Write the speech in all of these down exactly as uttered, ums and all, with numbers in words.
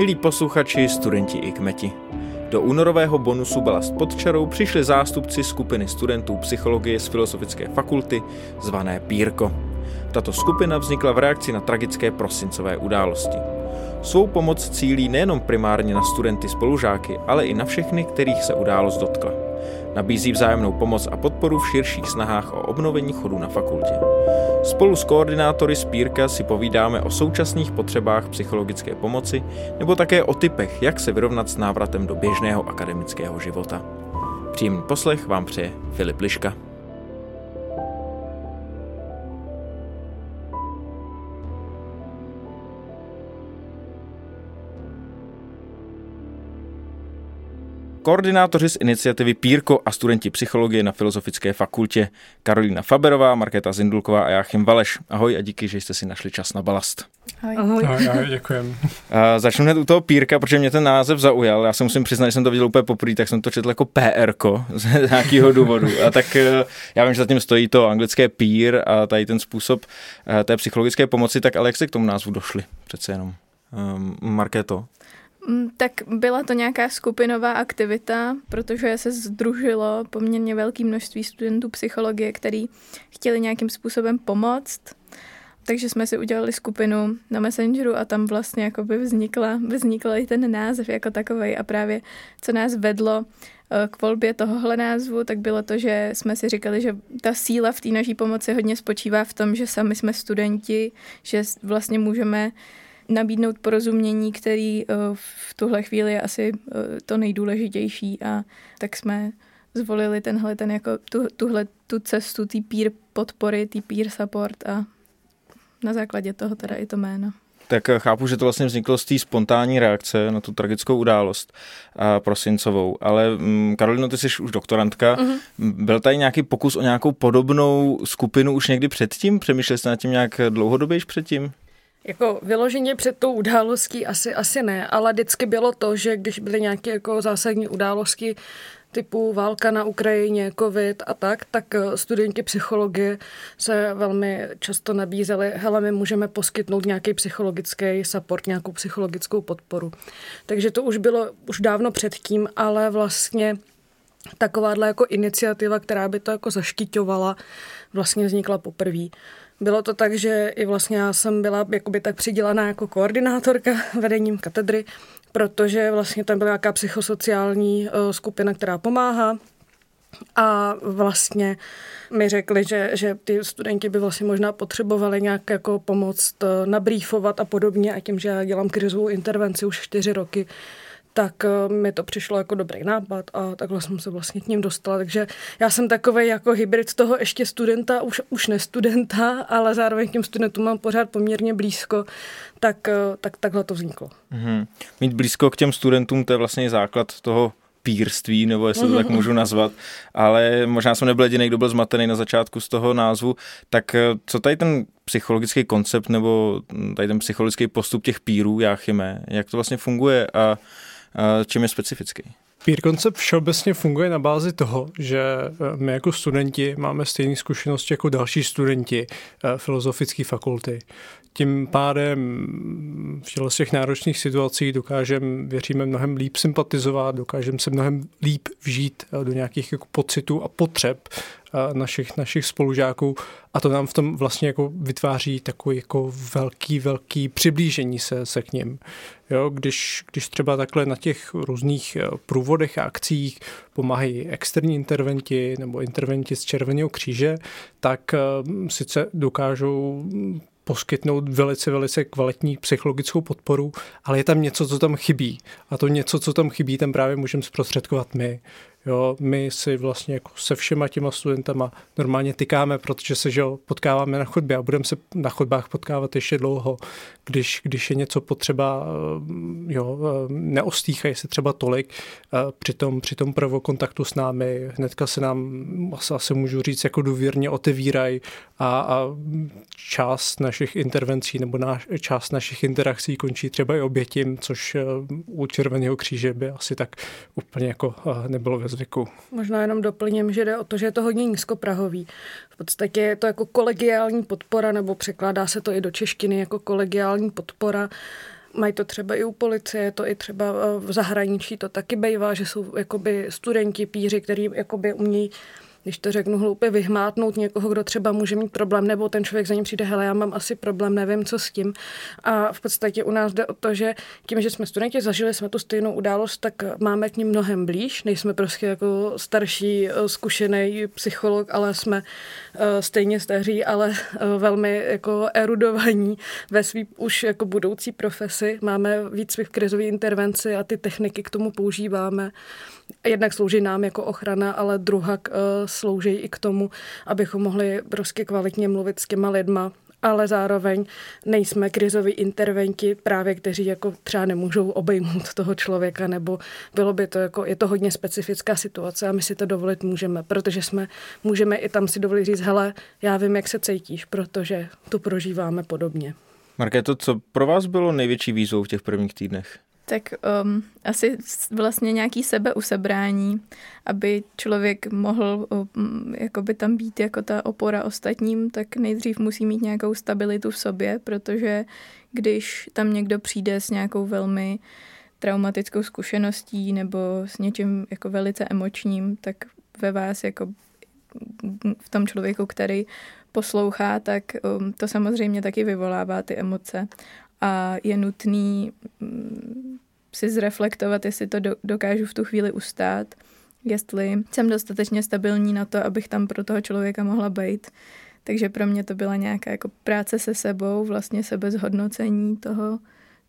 Milí posluchači, studenti i kmeti. Do únorového bonusu Balast pod čarou přišli zástupci skupiny studentů psychologie z Filozofické fakulty, zvané Pírko. Tato skupina vznikla v reakci na tragické prosincové události. Svou pomoc cílí nejenom primárně na studenty spolužáky, ale i na všechny, kterých se událost dotkla. Nabízí vzájemnou pomoc a podporu v širších snahách o obnovení chodu na fakultě. Spolu s koordinátory z Pírka si povídáme o současných potřebách psychologické pomoci nebo také o tipech, jak se vyrovnat s návratem do běžného akademického života. Příjemný poslech vám přeje Filip Liška. Koordinátoři z iniciativy Pírko a studenti psychologie na Filozofické fakultě Karolina Faberová, Markéta Zindulková a Jáchym Valeš. Ahoj a díky, že jste si našli čas na Balast. Ahoj. Ahoj, ahoj děkujem. A začnu hned u toho Pírka, protože mě ten název zaujal. Já se musím přiznat, že jsem to viděl úplně poprvé, tak jsem to četl jako P R ko z nějakého důvodu. A tak já vím, že zatím stojí to anglické peer a tady ten způsob té psychologické pomoci, tak ale jak jste k tomu názvu došli? Přece jenom. Um, Markéto? Tak byla to nějaká skupinová aktivita, protože se sdružilo poměrně velké množství studentů psychologie, který chtěli nějakým způsobem pomoct. Takže jsme si udělali skupinu na Messengeru a tam vlastně jakoby vznikla, vznikl i ten název jako takovej. A právě co nás vedlo k volbě tohohle názvu, tak bylo to, že jsme si říkali, že ta síla v té naší pomoci hodně spočívá v tom, že sami jsme studenti, že vlastně můžeme nabídnout porozumění, který v tuhle chvíli je asi to nejdůležitější, a tak jsme zvolili tenhle, ten jako tu, tuhle tu cestu, tý peer podpory, tý peer support, a na základě toho teda i to jméno. Tak chápu, že to vlastně vzniklo z té spontánní reakce na tu tragickou událost a prosincovou, ale mm, Karolino, ty jsi už doktorantka, mm-hmm. Byl tady nějaký pokus o nějakou podobnou skupinu už někdy předtím? Přemýšleli jste nad tím nějak dlouhodobějš předtím? Jako vyloženě před tou událostí asi, asi ne, ale vždycky bylo to, že když byly nějaké jako zásadní události typu válka na Ukrajině, covid a tak, tak studenti psychologie se velmi často nabízeli, hele, my můžeme poskytnout nějaký psychologický support, nějakou psychologickou podporu. Takže to už bylo už dávno předtím, ale vlastně takováhle jako iniciativa, která by to jako zaštiťovala, vlastně vznikla poprvé. Bylo to tak, že i vlastně já jsem byla jakoby tak přidělaná jako koordinátorka vedením katedry, protože vlastně tam byla nějaká psychosociální skupina, která pomáhá, a vlastně mi řekli, že, že ty studenti by vlastně možná potřebovali nějak jako pomoc nabrýfovat a podobně, a tím, že já dělám krizovou intervenci už čtyři roky, tak mi to přišlo jako dobrý nápad a takhle jsem se vlastně k ním dostala. Takže já jsem takovej jako hybrid toho ještě studenta, už, už ne studenta, ale zároveň k těm studentům mám pořád poměrně blízko, tak, tak takhle to vzniklo. Mm-hmm. Mít blízko k těm studentům, to je vlastně základ toho pírství, nebo jestli to tak můžu nazvat, ale možná jsem nebyl jediný, kdo byl zmatený na začátku z toho názvu, tak co tady ten psychologický koncept nebo tady ten psychologický postup těch pírů, Jáchyme, jak to vlastně funguje a čím je specifický? Peer koncept všeobecně funguje na bázi toho, že my jako studenti máme stejné zkušenosti jako další studenti filozofické fakulty. Tím pádem v těch náročných situacích dokážeme, věříme, mnohem líp sympatizovat, dokážeme se mnohem líp vžít do nějakých jako pocitů a potřeb našich, našich spolužáků, a to nám v tom vlastně jako vytváří takový jako velký, velký přiblížení se, se k ním. Jo, když, když třeba takhle na těch různých průvodech a akcích pomáhají externí interventi nebo interventi z Červeného kříže, tak sice dokážou poskytnout velice, velice kvalitní psychologickou podporu, ale je tam něco, co tam chybí. A to něco, co tam chybí, tam právě můžeme zprostředkovat my. Jo, my si vlastně jako se všema těma studentama normálně tykáme, protože se že potkáváme na chodbě a budeme se na chodbách potkávat ještě dlouho, když, když je něco potřeba, jo, neostýchají se třeba tolik, při tom, při tom prvokontaktu s námi hnedka se nám, asi můžu říct, jako důvěrně otevírají a, a část našich intervencí nebo náš, část našich interakcí končí třeba i obětím, což u Červeného kříže by asi tak úplně jako nebylo ve zvyku. Možná jenom doplním, že jde o to, že je to hodně nízkoprahový. V podstatě je to jako kolegiální podpora, nebo překládá se to i do češtiny jako kolegiální podpora. Mají to třeba i u policie, to i třeba v zahraničí to taky bývá, že jsou jakoby studenti, píři, kteří jakoby umějí, když to řeknu hloupě, vyhmátnout někoho, kdo třeba může mít problém, nebo ten člověk za ním přijde, hele, já mám asi problém, nevím, co s tím. A v podstatě u nás jde o to, že tím, že jsme studenti, zažili jsme tu stejnou událost, tak máme k ní mnohem blíž, nejsme prostě jako starší, zkušený psycholog, ale jsme stejně staří, ale velmi jako erudovaní ve svý už jako budoucí profesi. Máme víc v krizové intervenci a ty techniky k tomu používáme. Jednak slouží nám jako ochrana, ale druhak slouží i k tomu, abychom mohli prostě kvalitně mluvit s těma lidma, ale zároveň nejsme krizoví interventi právě, kteří jako třeba nemůžou obejmout toho člověka, nebo bylo by to jako, je to hodně specifická situace a my si to dovolit můžeme, protože jsme, můžeme i tam si dovolit říct, hele, já vím, jak se cítíš, protože to prožíváme podobně. Markéto, co pro vás bylo největší výzvou v těch prvních týdnech? Tak um, asi vlastně nějaký sebeusebrání, aby člověk mohl um, jakoby tam být jako ta opora ostatním, tak nejdřív musí mít nějakou stabilitu v sobě, protože když tam někdo přijde s nějakou velmi traumatickou zkušeností nebo s něčím jako velice emočním, tak ve vás jako v tom člověku, který poslouchá, tak um, to samozřejmě taky vyvolává ty emoce. A je nutný si zreflektovat, jestli to dokážu v tu chvíli ustát, jestli jsem dostatečně stabilní na to, abych tam pro toho člověka mohla být. Takže pro mě to byla nějaká jako práce se sebou, vlastně sebezhodnocení toho,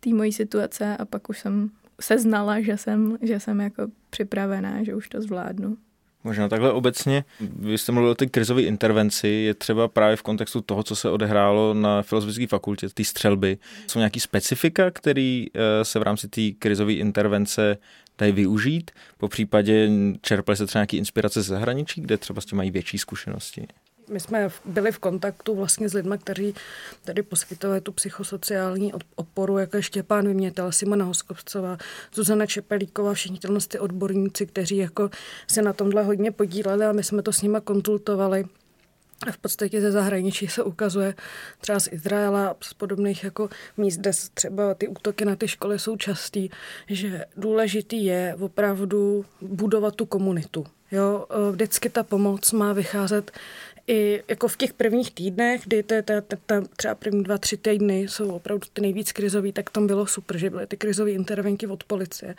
té mojí situace a pak už jsem se znala, že jsem, že jsem jako připravená, že už to zvládnu. Možná takhle obecně. Vy jste mluvili o té krizové intervenci, je třeba právě v kontextu toho, co se odehrálo na Filozofické fakultě, té střelby. Jsou nějaký specifika, které se v rámci té krizové intervence dají využít? Popřípadě čerpaly se třeba nějaké inspirace ze zahraničí, kde třeba s tím mají větší zkušenosti? My jsme byli v kontaktu vlastně s lidmi, kteří tady poskytovali tu psychosociální oporu, jako je Štěpán Vymětel, Simona Hoskovcová, Zuzana Čepelíková, všichni ty odborníci, kteří jako se na tomhle hodně podíleli a my jsme to s nimi konzultovali. V podstatě ze zahraničí se ukazuje třeba z Izraela a z podobných jako míst, kde třeba ty útoky na ty školy jsou častý, že důležitý je opravdu budovat tu komunitu. Jo, vždycky ta pomoc má vycházet i jako v těch prvních týdnech, kdy to je ta, ta, ta, třeba první dva, tři týdny jsou opravdu ty nejvíc krizový, tak tam bylo super, že byly ty krizové intervenky od policie.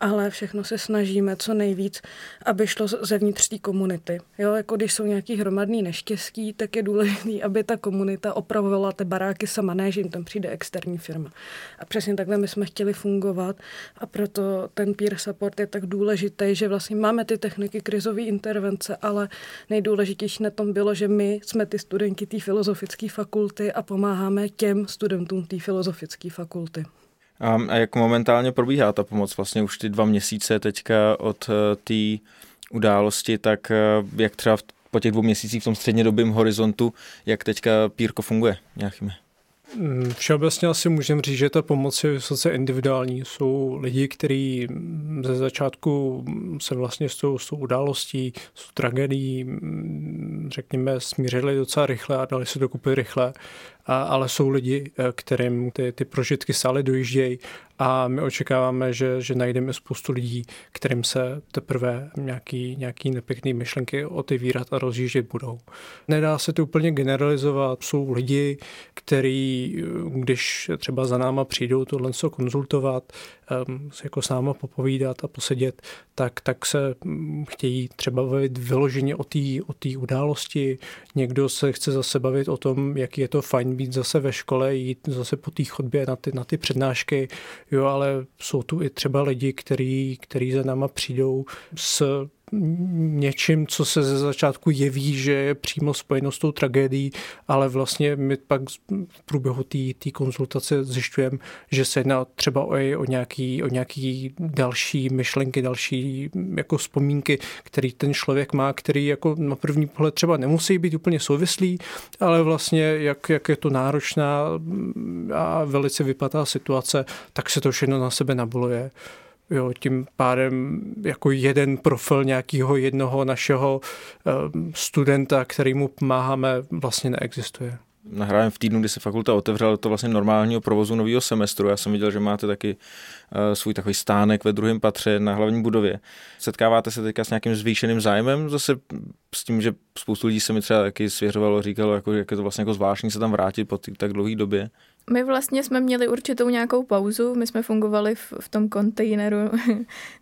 Ale všechno se snažíme co nejvíc, aby šlo zevnitř té komunity. Jo, jako když jsou nějaký hromadný neštěstí, tak je důležité, aby ta komunita opravovala ty baráky sama, ne, že jim tam přijde externí firma. A přesně takhle my jsme chtěli fungovat a proto ten peer support je tak důležitý, že vlastně máme ty techniky krizové intervence, ale nejdůležitější na tom bylo, že my jsme ty studenti té filozofické fakulty a pomáháme těm studentům té filozofické fakulty. A, a jak momentálně probíhá ta pomoc? Vlastně už ty dva měsíce teďka od té události, tak jak třeba v, po těch dvou měsících v tom střednědobém horizontu, jak teďka Pírko funguje? Jáchyme? Všeobecně asi můžeme říct, že ta pomoc je vysoce individuální. Jsou lidi, kteří ze začátku se vlastně s tou, s tou událostí, s tou tragédií, řekněme, smířili docela rychle a dali se dokupy rychle. A, ale jsou lidi, kterým ty, ty prožitky stále dojíždějí a my očekáváme, že, že najdeme spoustu lidí, kterým se teprve nějaký, nějaký nepěkný myšlenky otevírat a rozjíždět budou. Nedá se to úplně generalizovat. Jsou lidi, kteří, když třeba za náma přijdou tohle co konzultovat, jako s náma popovídat a posedět, tak, tak se chtějí třeba bavit vyloženě o té o té události. Někdo se chce zase bavit o tom, jak je to fajn být zase ve škole, jít zase po té chodbě na ty, na ty přednášky, jo, ale jsou tu i třeba lidi, který, který za náma přijdou s něčím, co se ze začátku jeví, že je přímo spojeno s tou tragédií, ale vlastně my pak v průběhu té konzultace zjišťujeme, že se jedná třeba o, o nějaký, o nějaký další myšlenky, další jako vzpomínky, který ten člověk má, který jako na první pohled třeba nemusí být úplně souvislý, ale vlastně jak, jak je to náročná a velice vypatá situace, tak se to všechno na sebe naboluje. Jo, tím pádem jako jeden profil nějakého jednoho našeho studenta, kterýmu pomáháme, vlastně neexistuje. nahrávám v týdnu, kdy se fakulta otevřela to vlastně normálního provozu nového semestru. Já jsem viděl, že máte taky uh, svůj takový stánek ve druhém patře na hlavní budově. Setkáváte se teďka s nějakým zvýšeným zájmem? Zase s tím, že spoustu lidí se mi třeba taky svěřovalo, říkalo, jako, jak je to vlastně jako zvláštní se tam vrátit po tý, tak dlouhé době. My vlastně jsme měli určitou nějakou pauzu. My jsme fungovali v, v tom kontejneru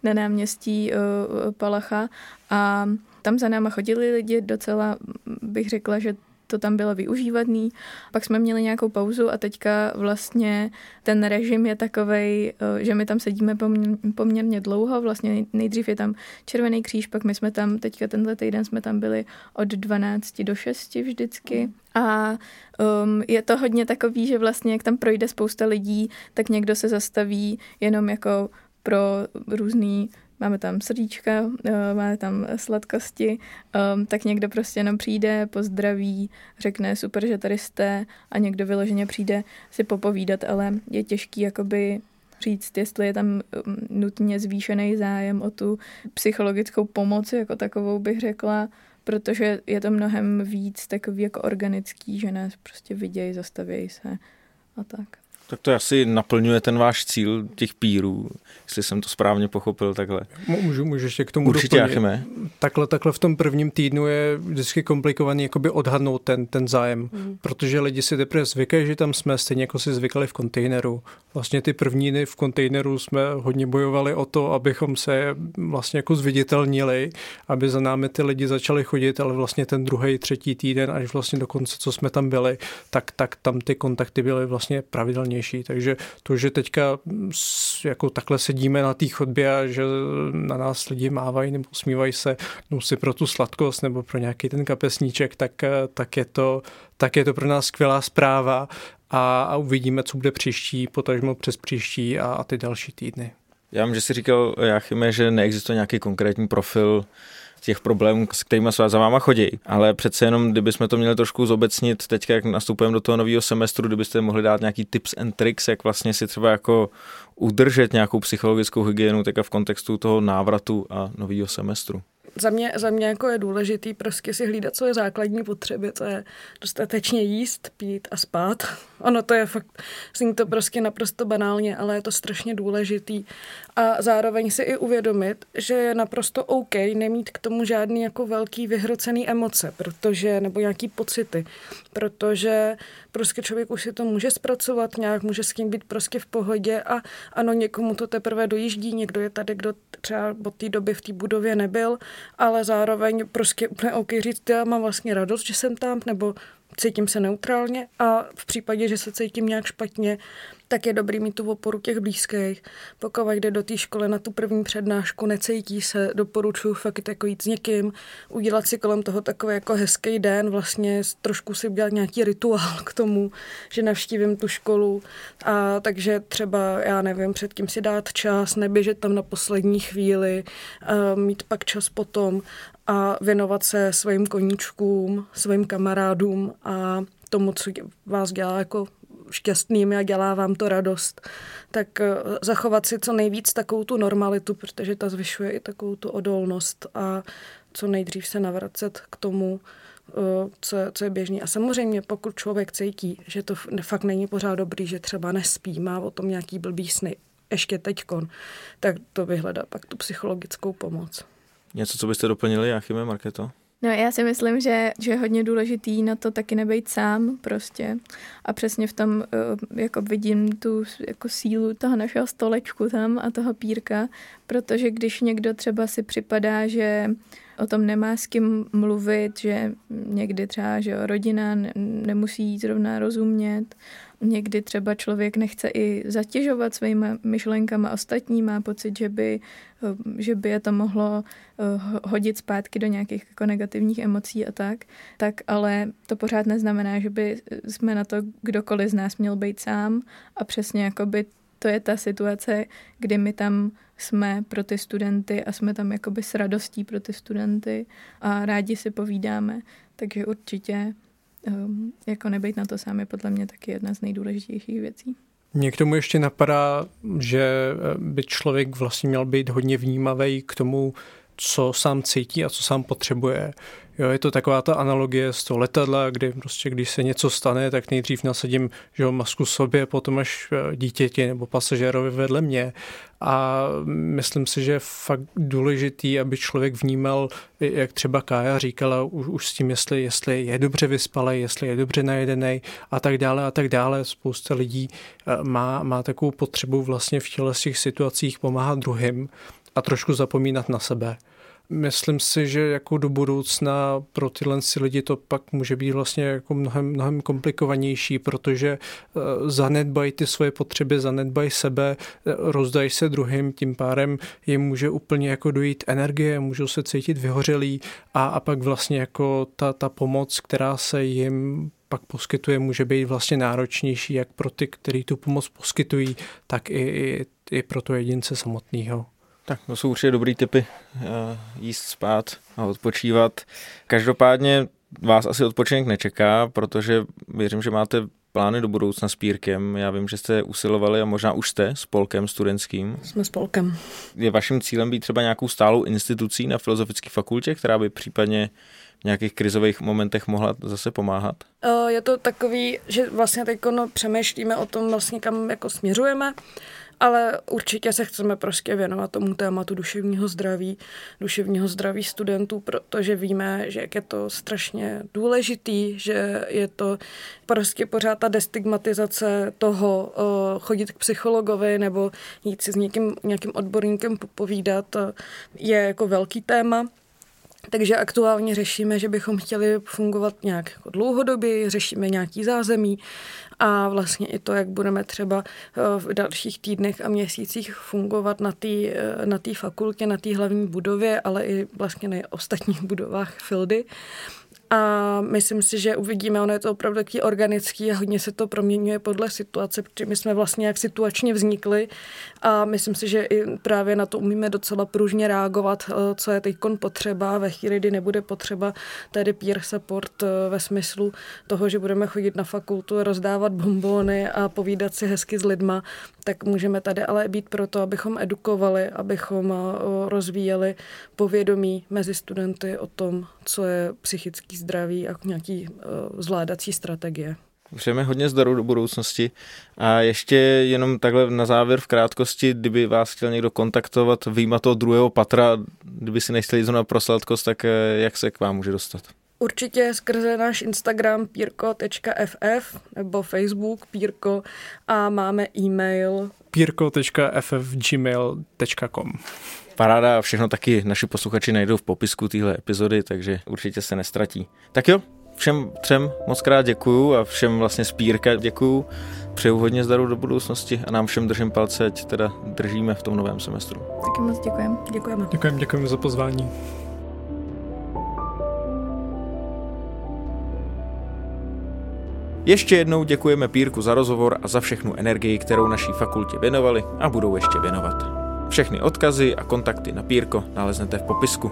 na náměstí uh, Palacha a tam za náma chodili lidi, docela bych řekla, že to tam bylo využívaný. Pak jsme měli nějakou pauzu a teďka vlastně ten režim je takovej, že my tam sedíme poměrně dlouho. Vlastně nejdřív je tam Červený kříž, pak my jsme tam, teďka tenhle týden jsme tam byli od dvanácti do šesti vždycky. A um, je to hodně takový, že vlastně jak tam projde spousta lidí, tak někdo se zastaví jenom jako pro různý. Máme tam srdíčka, máme tam sladkosti, tak někdo prostě jenom přijde, pozdraví, řekne super, že tady jste a někdo vyloženě přijde si popovídat, ale je těžký jakoby říct, jestli je tam nutně zvýšený zájem o tu psychologickou pomoc jako takovou bych řekla, protože je to mnohem víc takový jako organický, že nás prostě vidějí, zastavějí se a tak. Tak to asi naplňuje ten váš cíl těch pírů, jestli jsem to správně pochopil takhle. Můžu, můžu ještě k tomu určitě doplnit. Takhle, takhle v tom prvním týdnu je vždycky komplikovaný jakoby odhadnout ten, ten zájem, mm. protože lidi si teprve zvykají, že tam jsme, stejně jako si zvykali v kontejneru. Vlastně ty první dny v kontejneru jsme hodně bojovali o to, abychom se vlastně jako zviditelnili, aby za námi ty lidi začali chodit, ale vlastně ten druhý, třetí týden, až vlastně do konce, co jsme tam byli, tak, tak tam ty kontakty byly vlastně pravidelně. Takže to, že teďka jako takhle sedíme na té chodbě a že na nás lidi mávají nebo usmívají se, no si pro tu sladkost nebo pro nějaký ten kapesníček, tak, tak, je, to, tak je to pro nás skvělá zpráva a, a uvidíme, co bude příští, potažmo přes příští a, a ty další týdny. Já vím, že jsi říkal, Jáchyme, že neexistuje nějaký konkrétní profil těch problémů, s kterými se za váma chodí. Ale přece jenom, kdybychom to měli trošku zobecnit teď, jak nastupujeme do toho nového semestru, kdybyste mohli dát nějaký tips and tricks, jak vlastně si třeba jako udržet nějakou psychologickou hygienu tak v kontextu toho návratu a nového semestru. Za mě, za mě jako je důležitý prostě si hlídat svoje základní potřeby, to je dostatečně jíst, pít a spát. Ono to je fakt, zní to prostě naprosto banálně, ale je to strašně důležitý. A zároveň si i uvědomit, že je naprosto OK nemít k tomu žádný jako velký vyhrocený emoce, protože, nebo nějaký pocity, protože prostě člověk už si to může zpracovat nějak, může s tím být prostě v pohodě a ano, někomu to teprve dojíždí, někdo je tady, kdo třeba od té doby v té budově nebyl, ale zároveň prostě úplně OK říct, já mám vlastně radost, že jsem tam, nebo cítím se neutrálně a v případě, že se cítím nějak špatně, tak je dobrý mít tu oporu těch blízkých. Pokud jde do té školy na tu první přednášku, necítí se, doporučuji fakt jako jít s někým, udělat si kolem toho takový jako hezký den, vlastně trošku si udělat nějaký rituál k tomu, že navštívím tu školu. A takže třeba, já nevím, předtím si dát čas, neběžet tam na poslední chvíli, mít pak čas potom a věnovat se svým koníčkům, svým kamarádům a tomu, co vás dělá jako šťastnými a dělá vám to radost, tak zachovat si co nejvíc takovou tu normalitu, protože ta zvyšuje i takovou tu odolnost a co nejdřív se navracet k tomu, co, co je běžný. A samozřejmě, pokud člověk cítí, že to fakt není pořád dobrý, že třeba nespí, má o tom nějaký blbý sny, ještě teďkon, tak to vyhledá pak tu psychologickou pomoc. Něco, co byste doplnili, Jáchyme, Markéto? No já si myslím, že, že je hodně důležitý na to taky nebejt sám prostě a přesně v tom jako vidím tu jako sílu toho našeho stolečku tam a toho pírka, protože když někdo třeba si připadá, že o tom nemá s kým mluvit, že někdy třeba, že rodina nemusí zrovna rozumět, někdy třeba člověk nechce i zatěžovat svými myšlenkami ostatní, má pocit, že by, že by je to mohlo hodit zpátky do nějakých jako negativních emocí a tak. Tak ale to pořád neznamená, že by jsme na to kdokoliv z nás měl být sám a přesně jakoby to je ta situace, kdy my tam jsme pro ty studenty a jsme tam jakoby s radostí pro ty studenty a rádi si povídáme, takže určitě jako nebejt na to sám je podle mě taky jedna z nejdůležitějších věcí. Mně k tomu ještě napadá, že by člověk vlastně měl být hodně vnímavý k tomu, co sám cítí a co sám potřebuje. Jo, je to taková ta analogie z toho letadla, kdy prostě, když se něco stane, tak nejdřív nasadím že ho, masku sobě, potom až dítěti nebo pasažérovi vedle mě. A myslím si, že je fakt důležitý, aby člověk vnímal, jak třeba Kája říkala, už, už s tím, jestli, jestli je dobře vyspalý, jestli je dobře najedený a tak dále a tak dále. Spousta lidí má, má takovou potřebu vlastně v těle z těch situacích pomáhat druhým a trošku zapomínat na sebe. Myslím si, že jako do budoucna pro tyhle lidi to pak může být vlastně jako mnohem, mnohem komplikovanější, protože zanedbají ty svoje potřeby, zanedbají sebe, rozdají se druhým, tím pádem jim může úplně jako dojít energie, můžou se cítit vyhořelí a, a pak vlastně jako ta, ta pomoc, která se jim pak poskytuje, může být vlastně náročnější jak pro ty, kteří tu pomoc poskytují, tak i, i, i pro to jedince samotného. Tak to jsou určitě dobrý tipy, jíst, spát a odpočívat. Každopádně vás asi odpočinek nečeká, protože věřím, že máte plány do budoucna s Pírkem. Já vím, že jste usilovali a možná už jste s polkem studentským. Jsme s polkem. Je vaším cílem být třeba nějakou stálou institucí na Filozofické fakultě, která by případně v nějakých krizových momentech mohla zase pomáhat? Je to takový, že vlastně teď no, přemýšlíme o tom, vlastně, kam jako směřujeme. Ale určitě se chceme prostě věnovat tomu tématu duševního zdraví, duševního zdraví studentů, protože víme, že jak je to strašně důležitý, že je to prostě pořád ta destigmatizace toho o, chodit k psychologovi nebo jít si s někým, nějakým odborníkem popovídat, je jako velký téma. Takže aktuálně řešíme, že bychom chtěli fungovat nějak jako dlouhodobě, řešíme nějaký zázemí a vlastně i to, jak budeme třeba v dalších týdnech a měsících fungovat na té na té fakultě, na té hlavní budově, ale i vlastně na ostatních budovách Fildy. A myslím si, že uvidíme, ono je to opravdu taky organický a hodně se to proměňuje podle situace, protože my jsme vlastně jak situačně vznikli a myslím si, že i právě na to umíme docela pružně reagovat, co je teď potřeba ve chvíli, kdy nebude potřeba tedy peer support ve smyslu toho, že budeme chodit na fakultu, rozdávat bonbony a povídat si hezky s lidma, tak můžeme tady ale být proto, abychom edukovali, abychom rozvíjeli povědomí mezi studenty o tom, co je psychický zdraví a nějaký uh, zvládací strategie. Přejeme hodně zdaru do budoucnosti a ještě jenom takhle na závěr v krátkosti, kdyby vás chtěl někdo kontaktovat výjima toho druhého patra, kdyby si nechtěli jít na prosladkost, tak jak se k vám může dostat? Určitě skrze náš Instagram pírko tečka ef ef nebo Facebook pírko a máme e-mail pírko tečka ef ef gmail tečka com. Paráda, všechno taky naši posluchači najdou v popisku téhle epizody, takže určitě se nestratí. Tak jo, všem třem moc krát děkuju a všem vlastně z Pírka děkuju. Přeju hodně zdaru do budoucnosti a nám všem držím palce, ať teda držíme v tom novém semestru. Taky moc děkujeme. Děkujeme. Děkujeme, děkujeme za pozvání. Ještě jednou děkujeme Pírku za rozhovor a za všechnu energii, kterou naší fakultě věnovali a budou ještě věnovat. Všechny odkazy a kontakty na Pírko naleznete v popisku.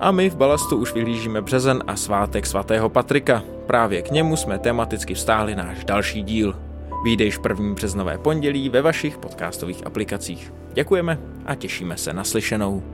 A my v Balastu už vyhlížíme březen a svátek svatého Patrika. Právě k němu jsme tematicky vztáhli náš další díl. Vyjde již první březnové pondělí ve vašich podcastových aplikacích. Děkujeme a těšíme se na slyšenou.